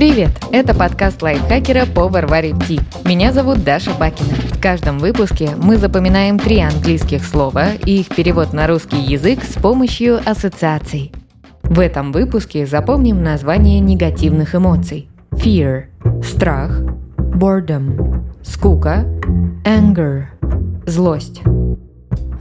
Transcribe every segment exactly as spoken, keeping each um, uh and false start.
Привет! Это подкаст лайфхакера Power Variety. Меня зовут Даша Бакина. В каждом выпуске мы запоминаем три английских слова и их перевод на русский язык с помощью ассоциаций. В этом выпуске запомним названия негативных эмоций: fear – страх, boredom – скука, anger – злость.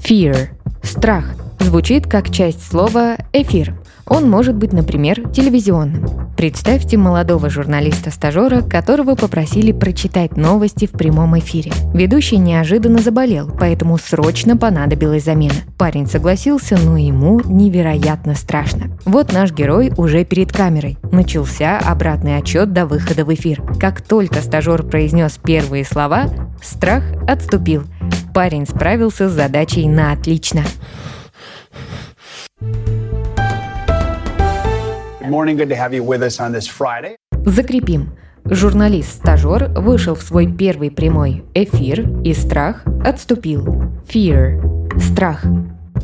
Fear – страх звучит как часть слова «эфир». Он может быть, например, телевизионным. Представьте молодого журналиста-стажера, которого попросили прочитать новости в прямом эфире. Ведущий неожиданно заболел, поэтому срочно понадобилась замена. Парень согласился, но ему невероятно страшно. Вот наш герой уже перед камерой. Начался обратный отчет до выхода в эфир. Как только стажер произнес первые слова, страх отступил. Парень справился с задачей на отлично. Закрепим. Журналист-стажер вышел в свой первый прямой эфир, и страх отступил. Fear – страх.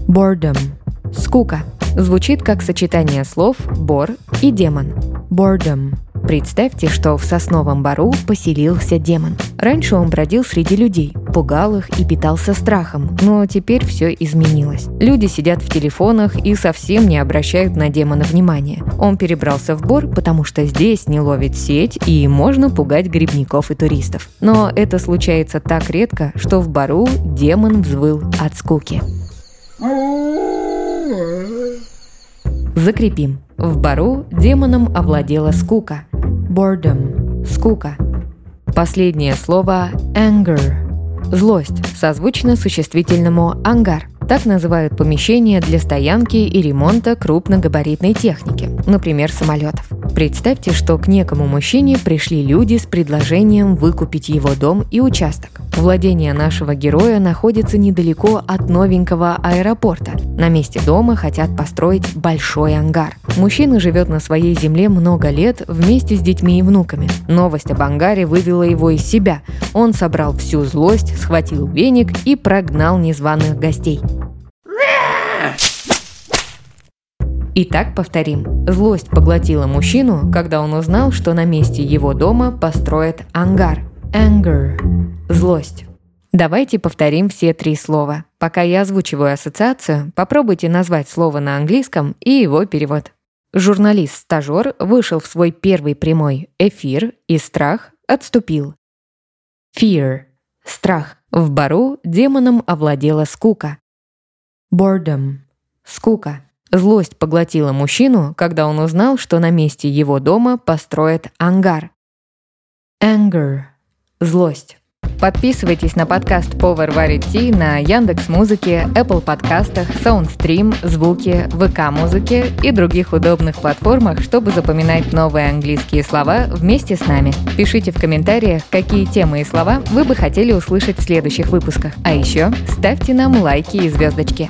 Boredom – скука. Звучит как сочетание слов «бор» и «демон». Boredom. Представьте, что в сосновом бору поселился демон. Раньше он бродил среди людей, пугал их и питался страхом, но теперь все изменилось. Люди сидят в телефонах и совсем не обращают на демона внимания. Он перебрался в бор, потому что здесь не ловит сеть и можно пугать грибников и туристов. Но это случается так редко, что в бору демон взвыл от скуки. Закрепим. В бару демоном овладела скука. Boredom – скука. Последнее слово anger – злость, созвучно существительному ангар. Так называют помещение для стоянки и ремонта крупногабаритной техники, например, самолетов. Представьте, что к некому мужчине пришли люди с предложением выкупить его дом и участок. Владение нашего героя находится недалеко от новенького аэропорта. На месте дома хотят построить большой ангар. Мужчина живет на своей земле много лет вместе с детьми и внуками. Новость об ангаре вывела его из себя. Он собрал всю злость, схватил веник и прогнал незваных гостей. Итак, повторим. Злость поглотила мужчину, когда он узнал, что на месте его дома построят ангар. Anger – злость. Давайте повторим все три слова. Пока я озвучиваю ассоциацию, попробуйте назвать слово на английском и его перевод. Журналист-стажер вышел в свой первый прямой эфир, и страх отступил. Fear – страх. В бару демоном овладела скука. Boredom – скука. Злость поглотила мужчину, когда он узнал, что на месте его дома построят ангар. Anger – злость. Подписывайтесь на подкаст Power Variety на Яндекс.Музыке, Apple Podcasts, SoundStream, Звуке, ВК-музыке и других удобных платформах, чтобы запоминать новые английские слова вместе с нами. Пишите в комментариях, какие темы и слова вы бы хотели услышать в следующих выпусках. А еще ставьте нам лайки и звездочки.